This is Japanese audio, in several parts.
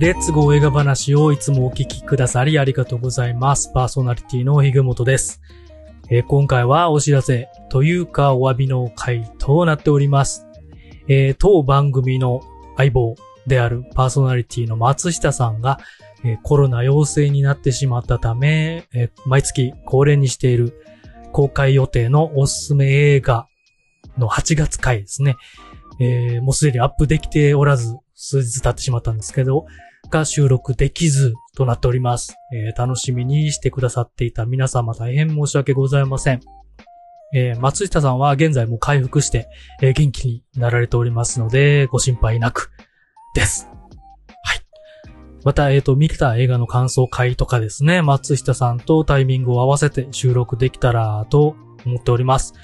レッツゴー映画話をいつもお聞きくださりありがとうございます。パーソナリティのひぐもとです。今回はお知らせというかお詫びの回となっております。当番組の相棒であるパーソナリティの松下さんが、コロナ陽性になってしまったため、毎月恒例にしている公開予定のおすすめ映画の8月回ですね。もうすでにアップできておらず、数日経ってしまったんですけど、が収録できずとなっております。楽しみにしてくださっていた皆様大変申し訳ございません。松下さんは現在も回復して、元気になられておりますので、ご心配なくです。はい。また、見た映画の感想会とかですね、松下さんとタイミングを合わせて収録できたらと思っております。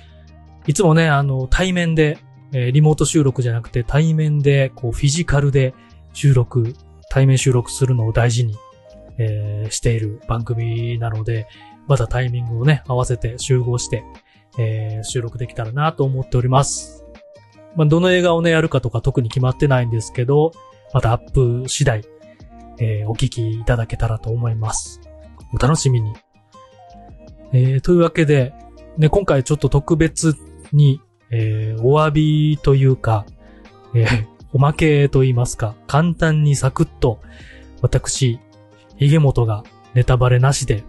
いつもね、対面で、リモート収録じゃなくて対面で、こうフィジカルで対面収録するのを大事に、している番組なので、またタイミングをね、合わせて集合して、収録できたらなと思っております。まあ、どの映画をね、やるかとか特に決まってないんですけど、またアップ次第、お聞きいただけたらと思います。お楽しみに。というわけで、ね、今回ちょっと特別に、お詫びというか、おまけと言いますか、簡単にサクッと、私、ひげもとがネタバレなしで、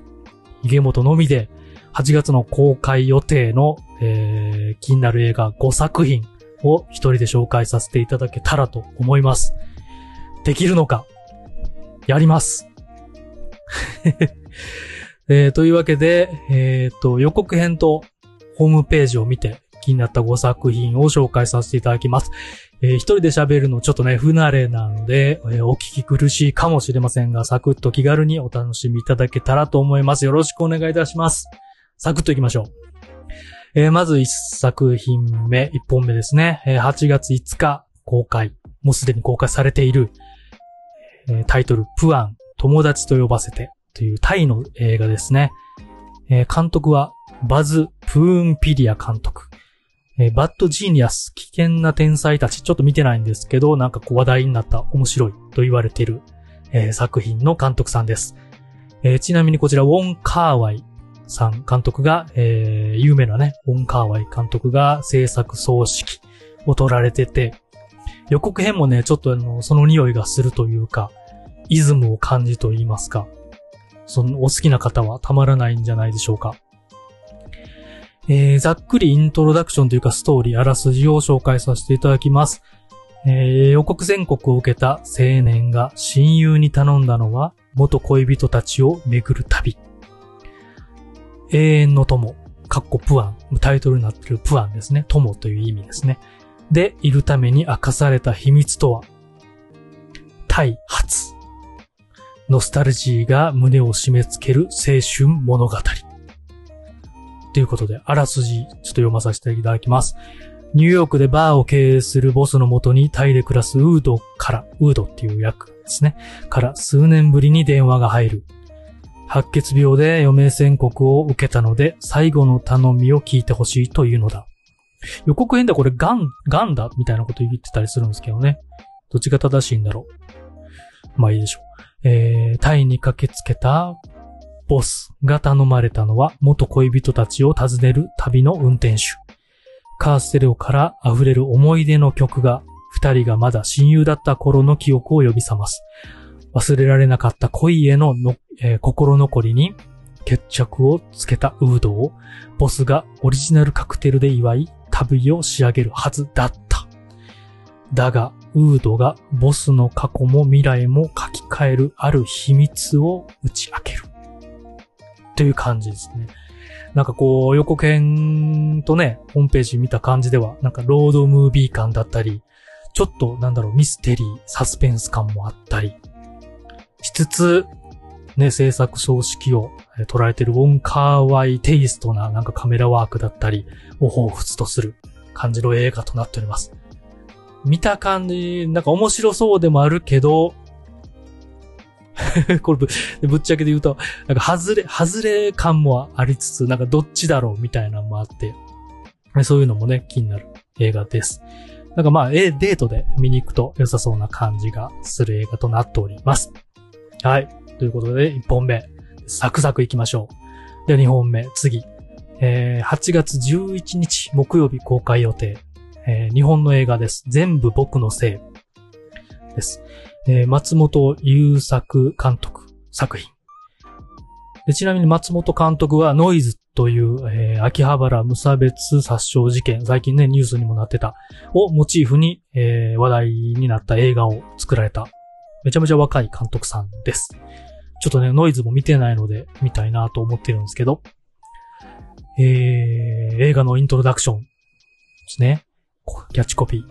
ひげもとのみで、8月の公開予定の、気になる映画5作品を一人で紹介させていただけたらと思います。できるのか？やります。というわけで、予告編とホームページを見て、気になった5作品を紹介させていただきます。一人で喋るのちょっとね、不慣れなので、お聞き苦しいかもしれませんが、サクッと気軽にお楽しみいただけたらと思います。よろしくお願いいたします。サクッといきましょう。まず1作品目、1本目ですね。8月5日公開、もうすでに公開されている、タイトル、プアン、友達と呼ばせてというタイの映画ですね。監督はバズ・プーンピリア監督。バッドジーニアス、危険な天才たち、ちょっと見てないんですけど、なんかこう話題になった面白いと言われている、作品の監督さんです。ちなみにこちら、ウォン・カーワイさん監督が、有名なね、ウォン・カーワイ監督が制作総指揮を取られてて、予告編もね、ちょっとその匂いがするというか、イズムを感じと言いますか、お好きな方はたまらないんじゃないでしょうか。ざっくりイントロダクションというかストーリーあらすじを紹介させていただきます。予告宣告を受けた青年が親友に頼んだのは元恋人たちを巡る旅。永遠の友、かっこプアン、タイトルになっているプアンですね。友という意味ですね。で、いるために明かされた秘密とは、タイ初。ノスタルジーが胸を締め付ける青春物語。ということで、あらすじ、ちょっと読まさせていただきます。ニューヨークでバーを経営するボスのもとにタイで暮らすウードっていう役ですね。から数年ぶりに電話が入る。白血病で余命宣告を受けたので、最後の頼みを聞いてほしいというのだ。予告編ではこれガンだみたいなこと言ってたりするんですけどね。どっちが正しいんだろう。まあいいでしょう。タイに駆けつけた、ボスが頼まれたのは元恋人たちを訪ねる旅の運転手。カーステレオから溢れる思い出の曲が二人がまだ親友だった頃の記憶を呼び覚ます。忘れられなかった恋への心残りに決着をつけたウードをボスがオリジナルカクテルで祝い旅を仕上げるはずだった。だがウードがボスの過去も未来も書き換えるある秘密を打ち明ける。という感じですね。なんかこう予告編とね、ホームページ見た感じでは、なんかロードムービー感だったり、ちょっとミステリー、サスペンス感もあったり、しつつ、ね、制作総指揮を捉えているウォンカーワイテイストななんかカメラワークだったりを彷彿とする感じの映画となっております。見た感じ、なんか面白そうでもあるけど、これぶっちゃけで言うと、なんか外れ感もありつつ、なんかどっちだろうみたいなのもあって、そういうのもね、気になる映画です。なんかまあ、デートで見に行くと良さそうな感じがする映画となっております。はい。ということで、1本目、サクサク行きましょう。では2本目、次。8月11日木曜日公開予定。日本の映画です。全部僕のせいです。松本優作監督作品で。ちなみに松本監督はノイズという、秋葉原無差別殺傷事件、最近ねニュースにもなってたをモチーフに、話題になった映画を作られためちゃめちゃ若い監督さんです。ちょっとねノイズも見てないので見たいなと思ってるんですけど、映画のイントロダクションですね。キャッチコピー。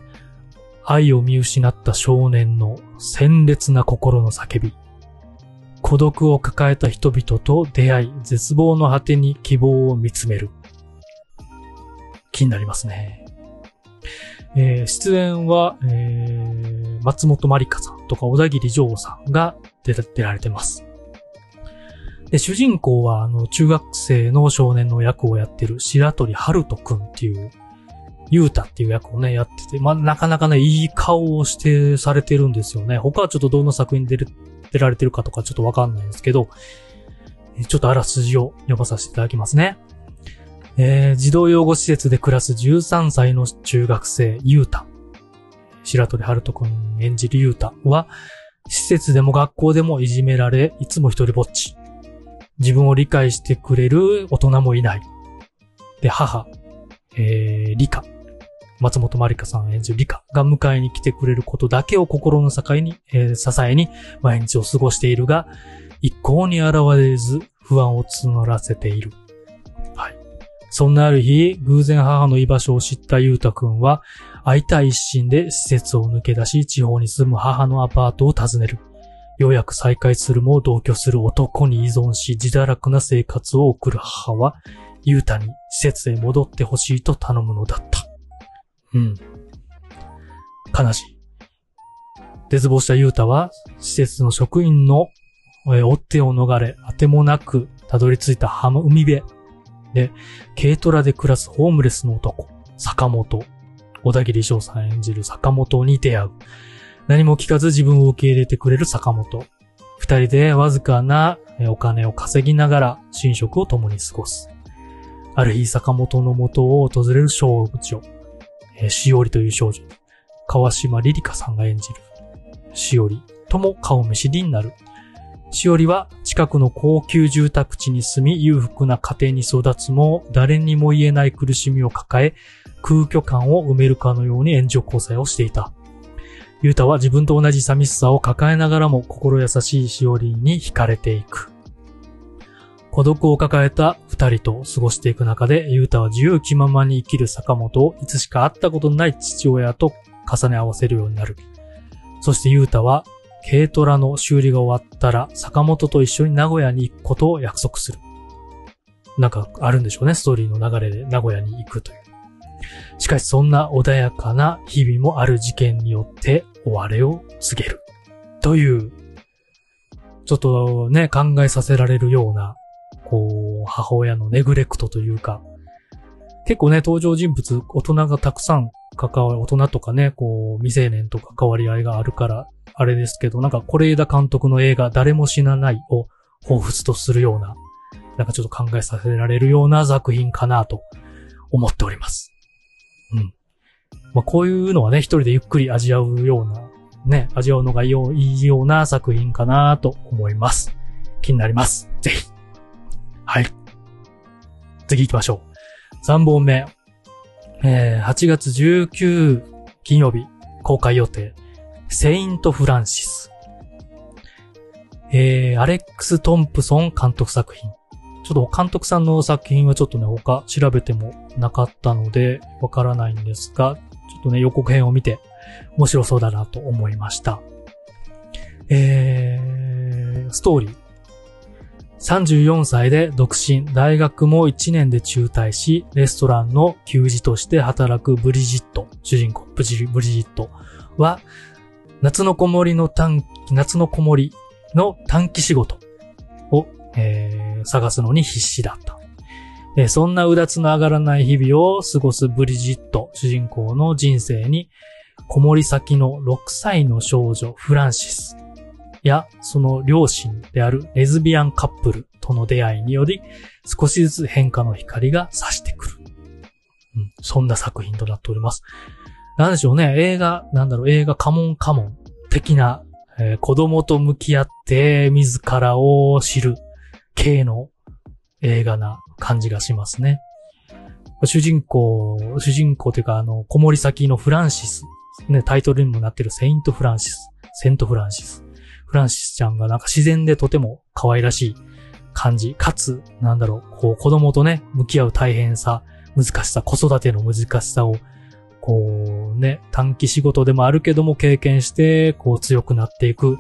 愛を見失った少年の鮮烈な心の叫び。孤独を抱えた人々と出会い、絶望の果てに希望を見つめる。気になりますね。出演は、松本まりかさんとか小田切丈さんが出られてます。で、主人公は、中学生の少年の役をやってる白鳥春人くんっていう、ゆうたっていう役をね、やってて、まあ、なかなかね、いい顔をしてされてるんですよね。他はちょっとどんな作品出られてるかとかちょっとわかんないんですけど、ちょっとあらすじを読まさせていただきますね。児童養護施設で暮らす13歳の中学生、ゆうた。白鳥春人くん演じるゆうたは、施設でも学校でもいじめられ、いつも一人ぼっち。自分を理解してくれる大人もいない。で、母、理香。松本まりかさん演じるリカが迎えに来てくれることだけを心の支えに毎日を過ごしているが、一向に現れず不安を募らせている。はい。そんなある日、偶然母の居場所を知ったゆうたくんは、会いたい一心で施設を抜け出し、地方に住む母のアパートを訪ねる。ようやく再会するも同居する男に依存し、自堕落な生活を送る母は、ゆうたに施設へ戻ってほしいと頼むのだった。うん。悲しい。絶望したユータは、施設の職員の追っ手を逃れ、あてもなくたどり着いた海辺で、軽トラで暮らすホームレスの男、坂本、小田切翔さん演じる坂本に出会う。何も聞かず自分を受け入れてくれる坂本。二人でわずかなお金を稼ぎながら、寝食を共に過ごす。ある日、坂本の元を訪れる少女。しおりという少女、川島リリカさんが演じるしおりとも顔見知りになる。しおりは近くの高級住宅地に住み、裕福な家庭に育つも、誰にも言えない苦しみを抱え、空虚感を埋めるかのように援助交際をしていた。ゆうたは自分と同じ寂しさを抱えながらも、心優しいしおりに惹かれていく。孤独を抱えた二人と過ごしていく中で、ゆうたは自由気ままに生きる坂本をいつしか会ったことのない父親と重ね合わせるようになる。そしてゆうたは軽トラの修理が終わったら坂本と一緒に名古屋に行くことを約束する。なんかあるんでしょうね、ストーリーの流れで名古屋に行くという。しかしそんな穏やかな日々もある事件によって終われを告げる。という、ちょっとね、考えさせられるようなこう、母親のネグレクトというか、結構ね、登場人物、大人がたくさん大人とかね、こう、未成年と関わり合いがあるから、あれですけど、なんか、是枝監督の映画、誰も死なないを彷彿とするような、なんかちょっと考えさせられるような作品かなと思っております。うん。まあ、こういうのはね、一人でゆっくり味わうような、ね、味わうのがいいような作品かなと思います。気になります。ぜひ。はい。次行きましょう。3本目。8月19金曜日公開予定。セイント・フランシス。アレックス・トンプソン監督作品。ちょっと監督さんの作品はちょっとね、他調べてもなかったのでわからないんですが、ちょっとね、予告編を見て面白そうだなと思いました。ストーリー。34歳で独身、大学も1年で中退し、レストランの給仕として働くブリジット、主人公、ブリジットは、夏のこもりの短期仕事を、探すのに必死だった。そんなうだつの上がらない日々を過ごすブリジット、主人公の人生に、こもり先の6歳の少女フランシスやその両親であるレズビアンカップルとの出会いにより少しずつ変化の光が差してくる。うん、そんな作品となっております。なんでしょうね、映画カモン的な、子供と向き合って自らを知る系の映画な感じがしますね。主人公というかこもり先のフランシス、ね、タイトルにもなってるセントフランシス。フランシスちゃんがなんか自然でとても可愛らしい感じ、かつ、こう子供とね、向き合う大変さ、難しさ、子育ての難しさを、こうね、短期仕事でもあるけども経験して、こう強くなっていく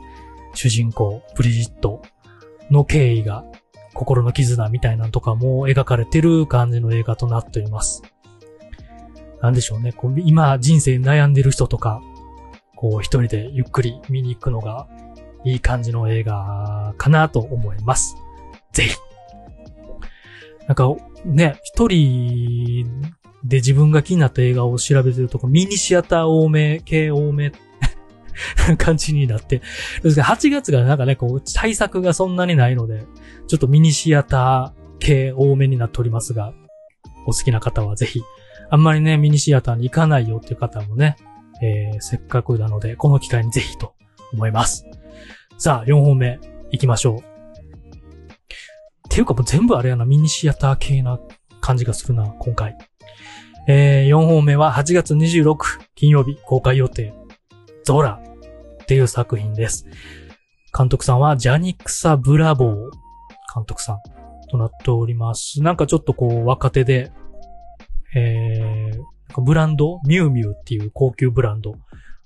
主人公、ブリジットの経緯が、心の絆みたいなのとかも描かれてる感じの映画となっております。なんでしょうね、こう今人生悩んでる人とか、こう一人でゆっくり見に行くのが、いい感じの映画かなと思います。ぜひ。なんかね、一人で自分が気になった映画を調べてるとこ、ミニシアター多め感じになって。8月がなんかね、こう、対策がそんなにないので、ちょっとミニシアター系多めになっておりますが、お好きな方はぜひ。あんまりね、ミニシアターに行かないよっていう方もね、せっかくなので、この機会にぜひと思います。さあ、4本目、行きましょう。っていうかもう全部あれやな、ミニシアター系な感じがするな、今回。4本目は8月26金曜日公開予定、ゾラっていう作品です。監督さんはジャニクサ・ブラボー監督さんとなっております。なんかちょっとこう、若手で、ブランド、ミュウミュウっていう高級ブランド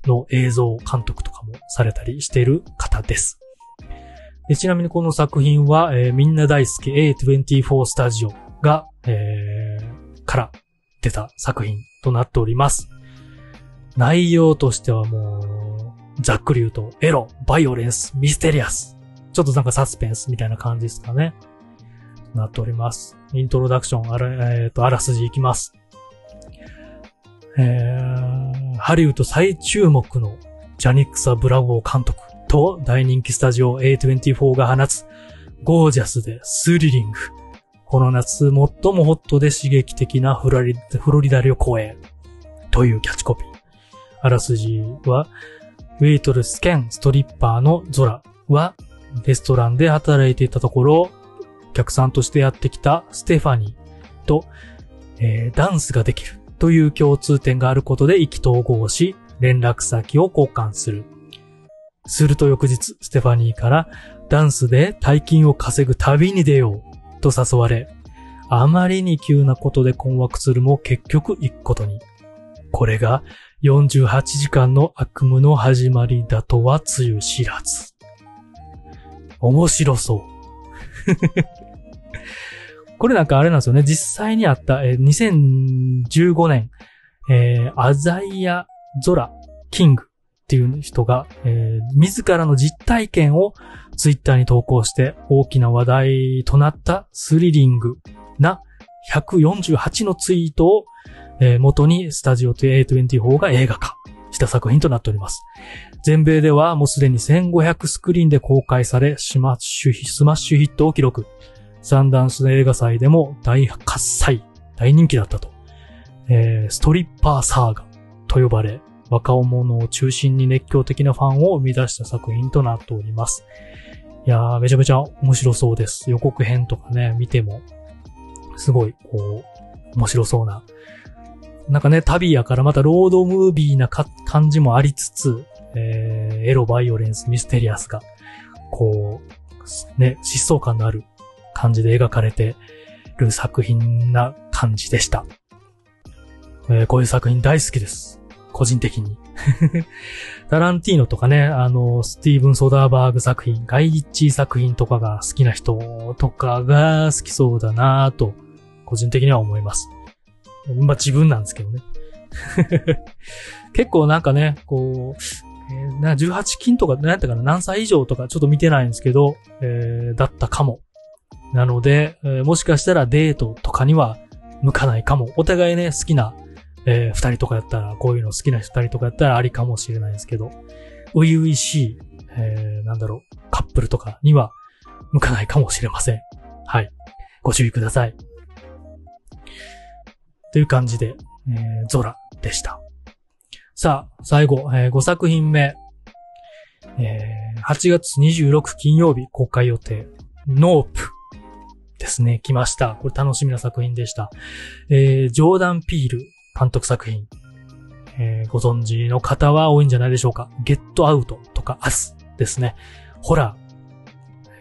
の映像監督とかもされたりしている方です。でちなみにこの作品は、みんな大好き A24 スタジオが、から出た作品となっております。内容としてはもうざっくり言うとエロ、バイオレンス、ミステリアス、ちょっとなんかサスペンスみたいな感じですかね。なっております。イントロダクションあらすじいきます。ハリウッド最注目のジャニクサ・ブラボー監督と大人気スタジオ A24 が放つゴージャスでスリリング。この夏最もホットで刺激的なフロリダ旅行へというキャッチコピー。あらすじはウェイトレス兼ストリッパーのゾラはレストランで働いていたところお客さんとしてやってきたステファニーと、ダンスができるという共通点があることで意気投合し、連絡先を交換する。すると翌日、ステファニーからダンスで大金を稼ぐ旅に出ようと誘われ、あまりに急なことで困惑するも結局行くことに。これが48時間の悪夢の始まりだとはつゆ知らず。面白そう。これなんかあれなんですよね。実際にあった、2015年、アザイア・ゾラ・キングっていう人が、自らの実体験をツイッターに投稿して大きな話題となったスリリングな148のツイートを、元にスタジオと A24 が映画化した作品となっております。全米ではもうすでに1500スクリーンで公開され、スマッシュヒットを記録。サンダンスの映画祭でも大人気だったと、ストリッパーサーガと呼ばれ、若者を中心に熱狂的なファンを生み出した作品となっております。いやー、めちゃめちゃ面白そうです。予告編とかね、見ても、すごい、こう、面白そうな。なんかね、旅やからまたロードムービーな感じもありつつ、エロ、バイオレンス、ミステリアスが、こう、ね、疾走感のある感じで描かれてる作品な感じでした。こういう作品大好きです。個人的に。タランティーノとかね、スティーブン・ソダーバーグ作品、ガイ・リッチー作品とかが好きな人とかが好きそうだなぁと、個人的には思います。まあ、自分なんですけどね。結構なんかね、こう、18禁とか、何歳以上とかちょっと見てないんですけど、だったかも。なので、もしかしたらデートとかには向かないかも。お互いね、好きな二人とかやったら、こういうの好きな二人とかやったらありかもしれないですけど、初々しい、カップルとかには向かないかもしれません。はい。ご注意ください。という感じで、ゾラでした。さあ、最後、5作品目。8月26金曜日公開予定、ノープですね。来ました。これ楽しみな作品でした。ジョーダン・ピール監督作品、ご存知の方は多いんじゃないでしょうか。ゲットアウトとかアスですね。ホラ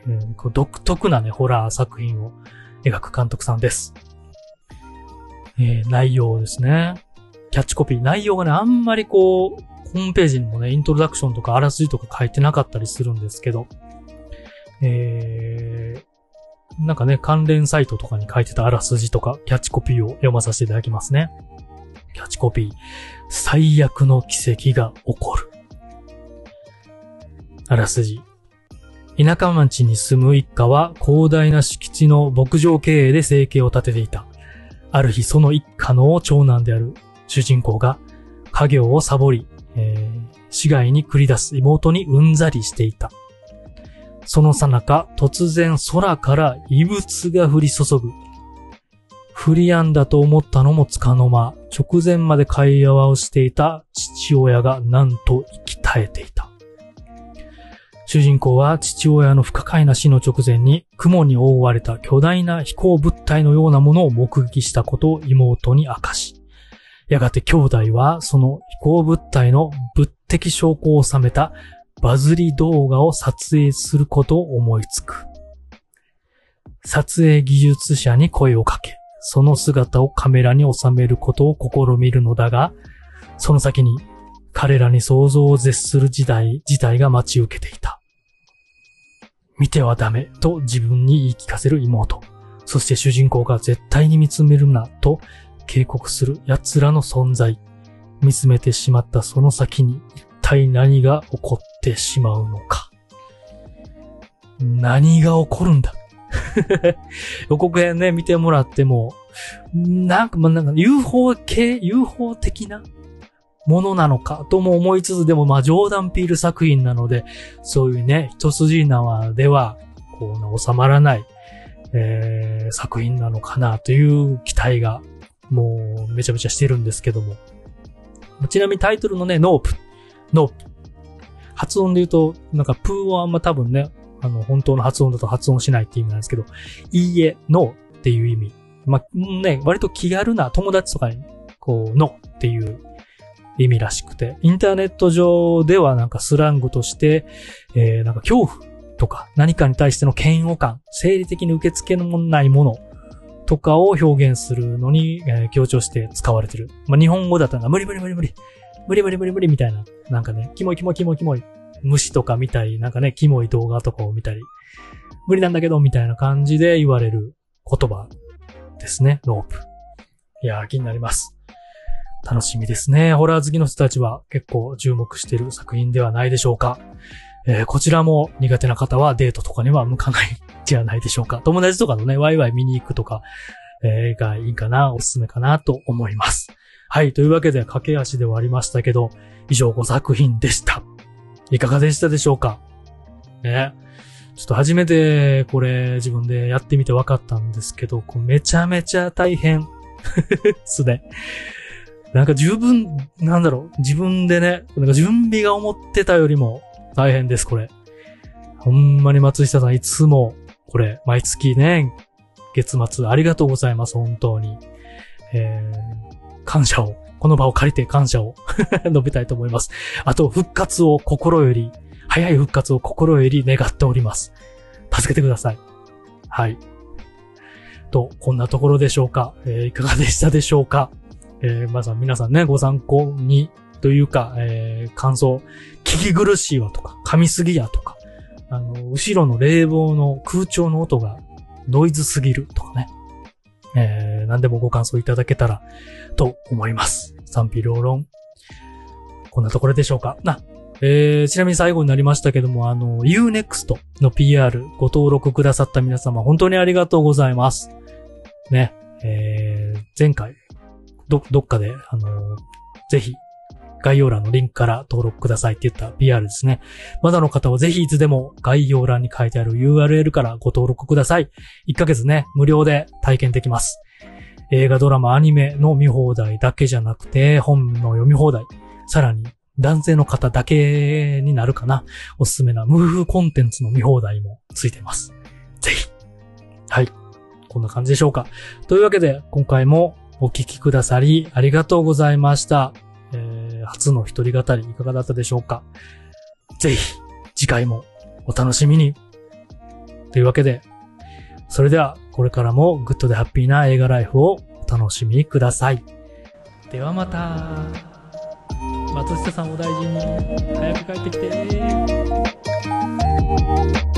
ー、独特なね、ホラー作品を描く監督さんです。内容ですね。キャッチコピー。内容がね、あんまりこう、ホームページにもね、イントロダクションとかあらすじとか書いてなかったりするんですけど、なんかね、関連サイトとかに書いてたあらすじとか、キャッチコピーを読まさせていただきますね。キャッチコピー。最悪の奇跡が起こる。あらすじ。田舎町に住む一家は広大な敷地の牧場経営で生計を立てていた。ある日、その一家の長男である主人公が家業をサボり、市外に繰り出す妹にうんざりしていた。その最中、突然空から異物が降り注ぐ。降りやんだと思ったのもつかの間、直前まで会話をしていた父親がなんと息絶えていた。主人公は父親の不可解な死の直前に雲に覆われた巨大な飛行物体のようなものを目撃したことを妹に明かし、やがて兄弟はその飛行物体の物的証拠を収めたバズり動画を撮影することを思いつく。撮影技術者に声をかけ、その姿をカメラに収めることを試みるのだが、その先に彼らに想像を絶する事態が待ち受けていた。見てはダメと自分に言い聞かせる妹。そして主人公が絶対に見つめるなと、警告する奴らの存在。見つめてしまったその先に一体何が起こってしまうのか。何が起こるんだ予告編ね、見てもらっても、なんか UFO 的なものなのかとも思いつつ、でもまあジョーダン・ピール作品なので、そういうね、一筋縄では、こう収まらない、作品なのかなという期待がもうめちゃめちゃしてるんですけども。ちなみにタイトルのね、ノープ。発音で言うと、なんかプーをあんま多分ね、本当の発音だと発音しないって意味なんですけど、いいえ、ノーっていう意味。まあ、ね、割と気軽な友達とかに、こう、ノーっていう意味らしくて、インターネット上ではなんかスラングとして、なんか恐怖とか何かに対しての嫌悪感、生理的に受け付けのないもの、とかを表現するのに、強調して使われてる。まあ、日本語だったら無理みたいな。なんかね、キモい。虫とか見たり、なんかね、キモい動画とかを見たり、無理なんだけど、みたいな感じで言われる言葉ですね。ノープ。いやー、気になります。楽しみですね。ホラー好きの人たちは結構注目してる作品ではないでしょうか。こちらも苦手な方はデートとかには向かないじゃないでしょうか。友達とかのね、ワイワイ見に行くとか、がいいかな、おすすめかなと思います。はい、というわけで駆け足ではありましたけど、以上5作品でした。いかがでしたでしょうかね。ちょっと初めてこれ自分でやってみて分かったんですけど、めちゃめちゃ大変ですね。なんか十分、自分でね、なんか準備が思ってたよりも、大変です、これ。ほんまに松下さん、いつも、これ、毎月ね、月末、ありがとうございます、本当に。感謝を、この場を借りて感謝を述べたいと思います。あと、早い復活を心より願っております。助けてください。はい。と、こんなところでしょうか。いかがでしたでしょうか。まずは皆さんね、ご参考に、というか、感想、聞き苦しいわとか、噛みすぎやとか、後ろの冷房の空調の音がノイズすぎるとかね、何でもご感想いただけたらと思います。賛否両論。こんなところでしょうか。ちなみに最後になりましたけども、U-NEXT の PR ご登録くださった皆様、本当にありがとうございます。ね、前回、どっかで、ぜひ、概要欄のリンクから登録くださいって言った PR ですね。まだの方はぜひいつでも概要欄に書いてある URL からご登録ください。1ヶ月ね、無料で体験できます。映画、ドラマ、アニメの見放題だけじゃなくて、本の読み放題。さらに、男性の方だけになるかな。おすすめな無風コンテンツの見放題もついてます。ぜひ。はい。こんな感じでしょうか。というわけで、今回もお聞きくださりありがとうございました。初の一人語りいかがだったでしょうか。ぜひ次回もお楽しみに。というわけで、それではこれからもグッドでハッピーな映画ライフをお楽しみください。ではまた。松下さんお大事に。早く帰ってきて。